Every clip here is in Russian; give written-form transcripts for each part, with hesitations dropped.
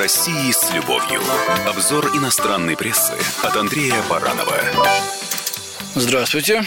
России с любовью. Обзор иностранной прессы от Андрея Баранова. Здравствуйте.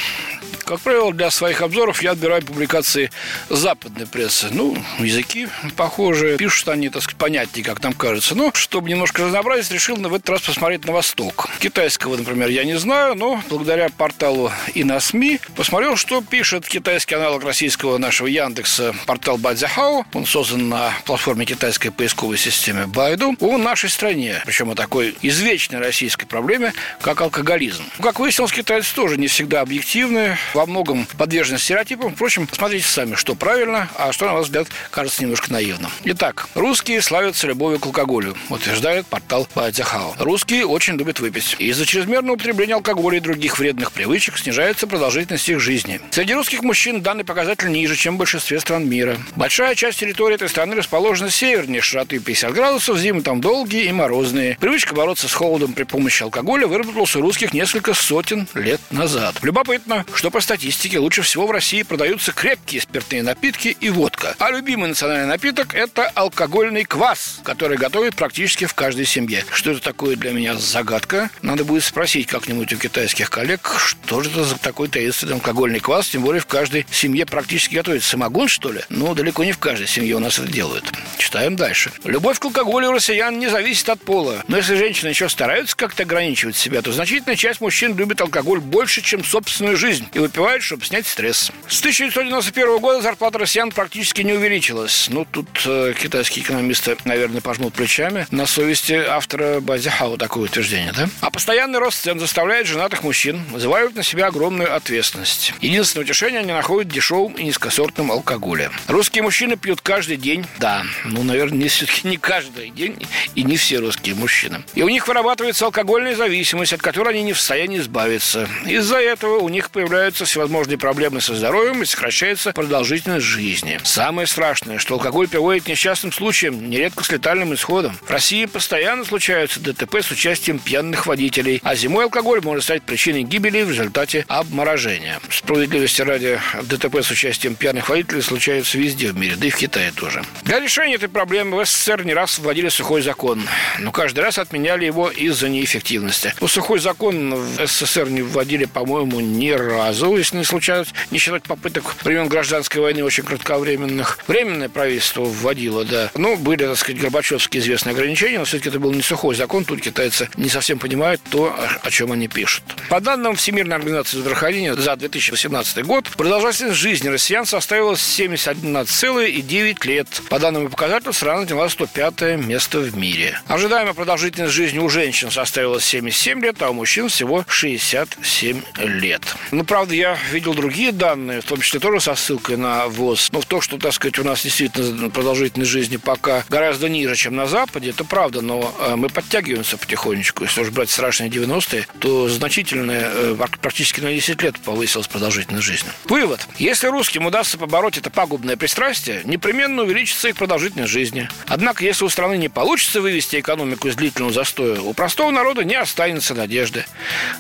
Как правило, для своих обзоров я отбираю публикации западной прессы. Ну, языки похожие, пишут они, так сказать, понятнее, как нам кажется. Но, чтобы немножко разнообразить, решил в этот раз посмотреть на Восток. Китайского, например, я не знаю, но благодаря порталу и на СМИ посмотрел, что пишет китайский аналог российского нашего Яндекса, портал Байцзяхао. Он создан на платформе китайской поисковой системы Байду. О нашей стране, причем о такой извечной российской проблеме, как алкоголизм. Как выяснилось, китайцы тоже не всегда объективны. Во многом подвержены стереотипам. Впрочем, смотрите сами, что правильно, а что, на ваш взгляд, кажется немножко наивным. Итак, русские славятся любовью к алкоголю, утверждает портал Байцзяхао. Русские очень любят выпить. Из-за чрезмерного употребления алкоголя и других вредных привычек снижается продолжительность их жизни. Среди русских мужчин данный показатель ниже, чем в большинстве стран мира. Большая часть территории этой страны расположена севернее широты 50 градусов, зимы там долгие и морозные. Привычка бороться с холодом при помощи алкоголя выработалась у русских несколько сотен лет назад. Любопытно, что по статистике лучше всего в России продаются крепкие спиртные напитки и водка. А любимый национальный напиток – это алкогольный квас, который готовят практически в каждой семье. Что это такое, для меня загадка. Надо будет спросить как-нибудь у китайских коллег, что же это за такой таинственный алкогольный квас, тем более в каждой семье практически готовят. Самогон, что ли? Ну, далеко не в каждой семье у нас это делают. Читаем дальше. Любовь к алкоголю у россиян не зависит от пола. Но если женщины еще стараются как-то ограничивать себя, то значительная часть мужчин любит алкоголь больше, чем собственную жизнь. И выпивают, чтобы снять стресс. С 1991 года зарплата россиян практически не увеличилась. Ну, тут китайские экономисты, наверное, пожмут плечами. На совести автора Байцзяхао такое утверждение, да? А постоянный рост цен заставляет женатых мужчин взваливать на себя огромную ответственность. Единственное утешение они находят в дешевом и низкосортном алкоголе. Русские мужчины пьют каждый день. Да, ну, наверное, все-таки не каждый день и не все русские мужчины. И у них вырабатывается алкогольная зависимость, от которой они не в состоянии избавиться. Из-за этого у них появляются всевозможные проблемы со здоровьем и сокращается продолжительность жизни. Самое страшное, что алкоголь приводит к несчастным случаям, нередко с летальным исходом. В России постоянно случаются ДТП с участием пьяных водителей, а зимой алкоголь может стать причиной гибели в результате обморожения. Справедливости ради, ДТП с участием пьяных водителей случаются везде в мире, да и в Китае тоже. Для решения этой проблемы в СССР не раз вводили сухой закон, но каждый раз отменяли его из-за неэффективности. Но сухой закон в СССР не вводили, по-моему, ни разу. Если не случалось, не считать попыток времен гражданской войны, очень кратковременных. Временное правительство вводило, да. Ну, были, так сказать, горбачевские известные ограничения, но все-таки это был не сухой закон. Тут китайцы не совсем понимают то, о чем они пишут. По данным Всемирной организации здравоохранения за 2018 год, продолжительность жизни россиян составила 71,9 лет. По данному показателю страна заняла 105-е место в мире. Ожидаемая продолжительность жизни у женщин составила 77 лет, а у мужчин всего 67 лет. Ну, правда, я видел другие данные, в том числе тоже со ссылкой на ВОЗ. Но в то, что, так сказать, у нас действительно продолжительность жизни пока гораздо ниже, чем на Западе, это правда, но мы подтягиваемся потихонечку. Если уж брать страшные 90-е, то значительная, практически на 10 лет повысилась продолжительность жизни. Вывод. Если русским удастся побороть это пагубное пристрастие, непременно увеличится их продолжительность жизни. Однако, если у страны не получится вывести экономику из длительного застоя, у простого народа не останется надежды.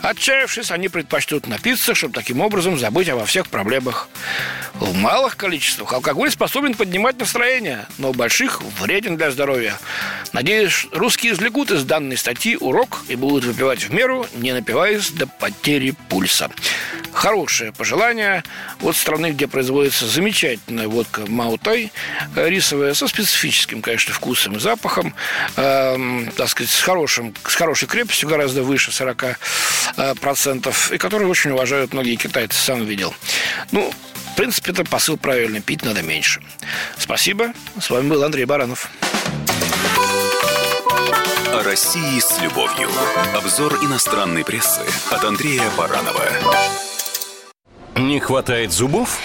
Отчаявшись, они предпочтут напиться, чтобы таким образом забыть обо всех проблемах. В малых количествах алкоголь способен поднимать настроение, но в больших вреден для здоровья. Надеюсь, русские извлекут из данной статьи урок и будут выпивать в меру, не напиваясь до потери пульса. Хорошее пожелание от страны, где производится замечательная водка Маотай, рисовая, со специфическим, конечно, вкусом и запахом, так сказать, с хорошей крепостью, гораздо выше 40%, и которую очень уважают многие китайцы, сам видел. Ну, в принципе, это посыл правильный, пить надо меньше. Спасибо, с вами был Андрей Баранов. О России с любовью. Обзор иностранной прессы от Андрея Баранова. Не хватает зубов?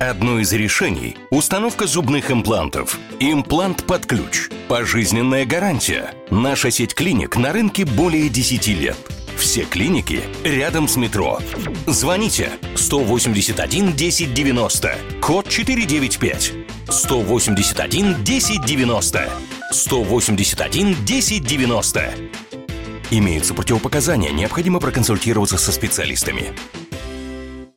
Одно из решений – установка зубных имплантов. Имплант под ключ. Пожизненная гарантия. Наша сеть клиник на рынке более 10 лет. Все клиники рядом с метро. Звоните 181 1090, код 495. 181 1090. 181 1090. Имеются противопоказания, необходимо проконсультироваться со специалистами.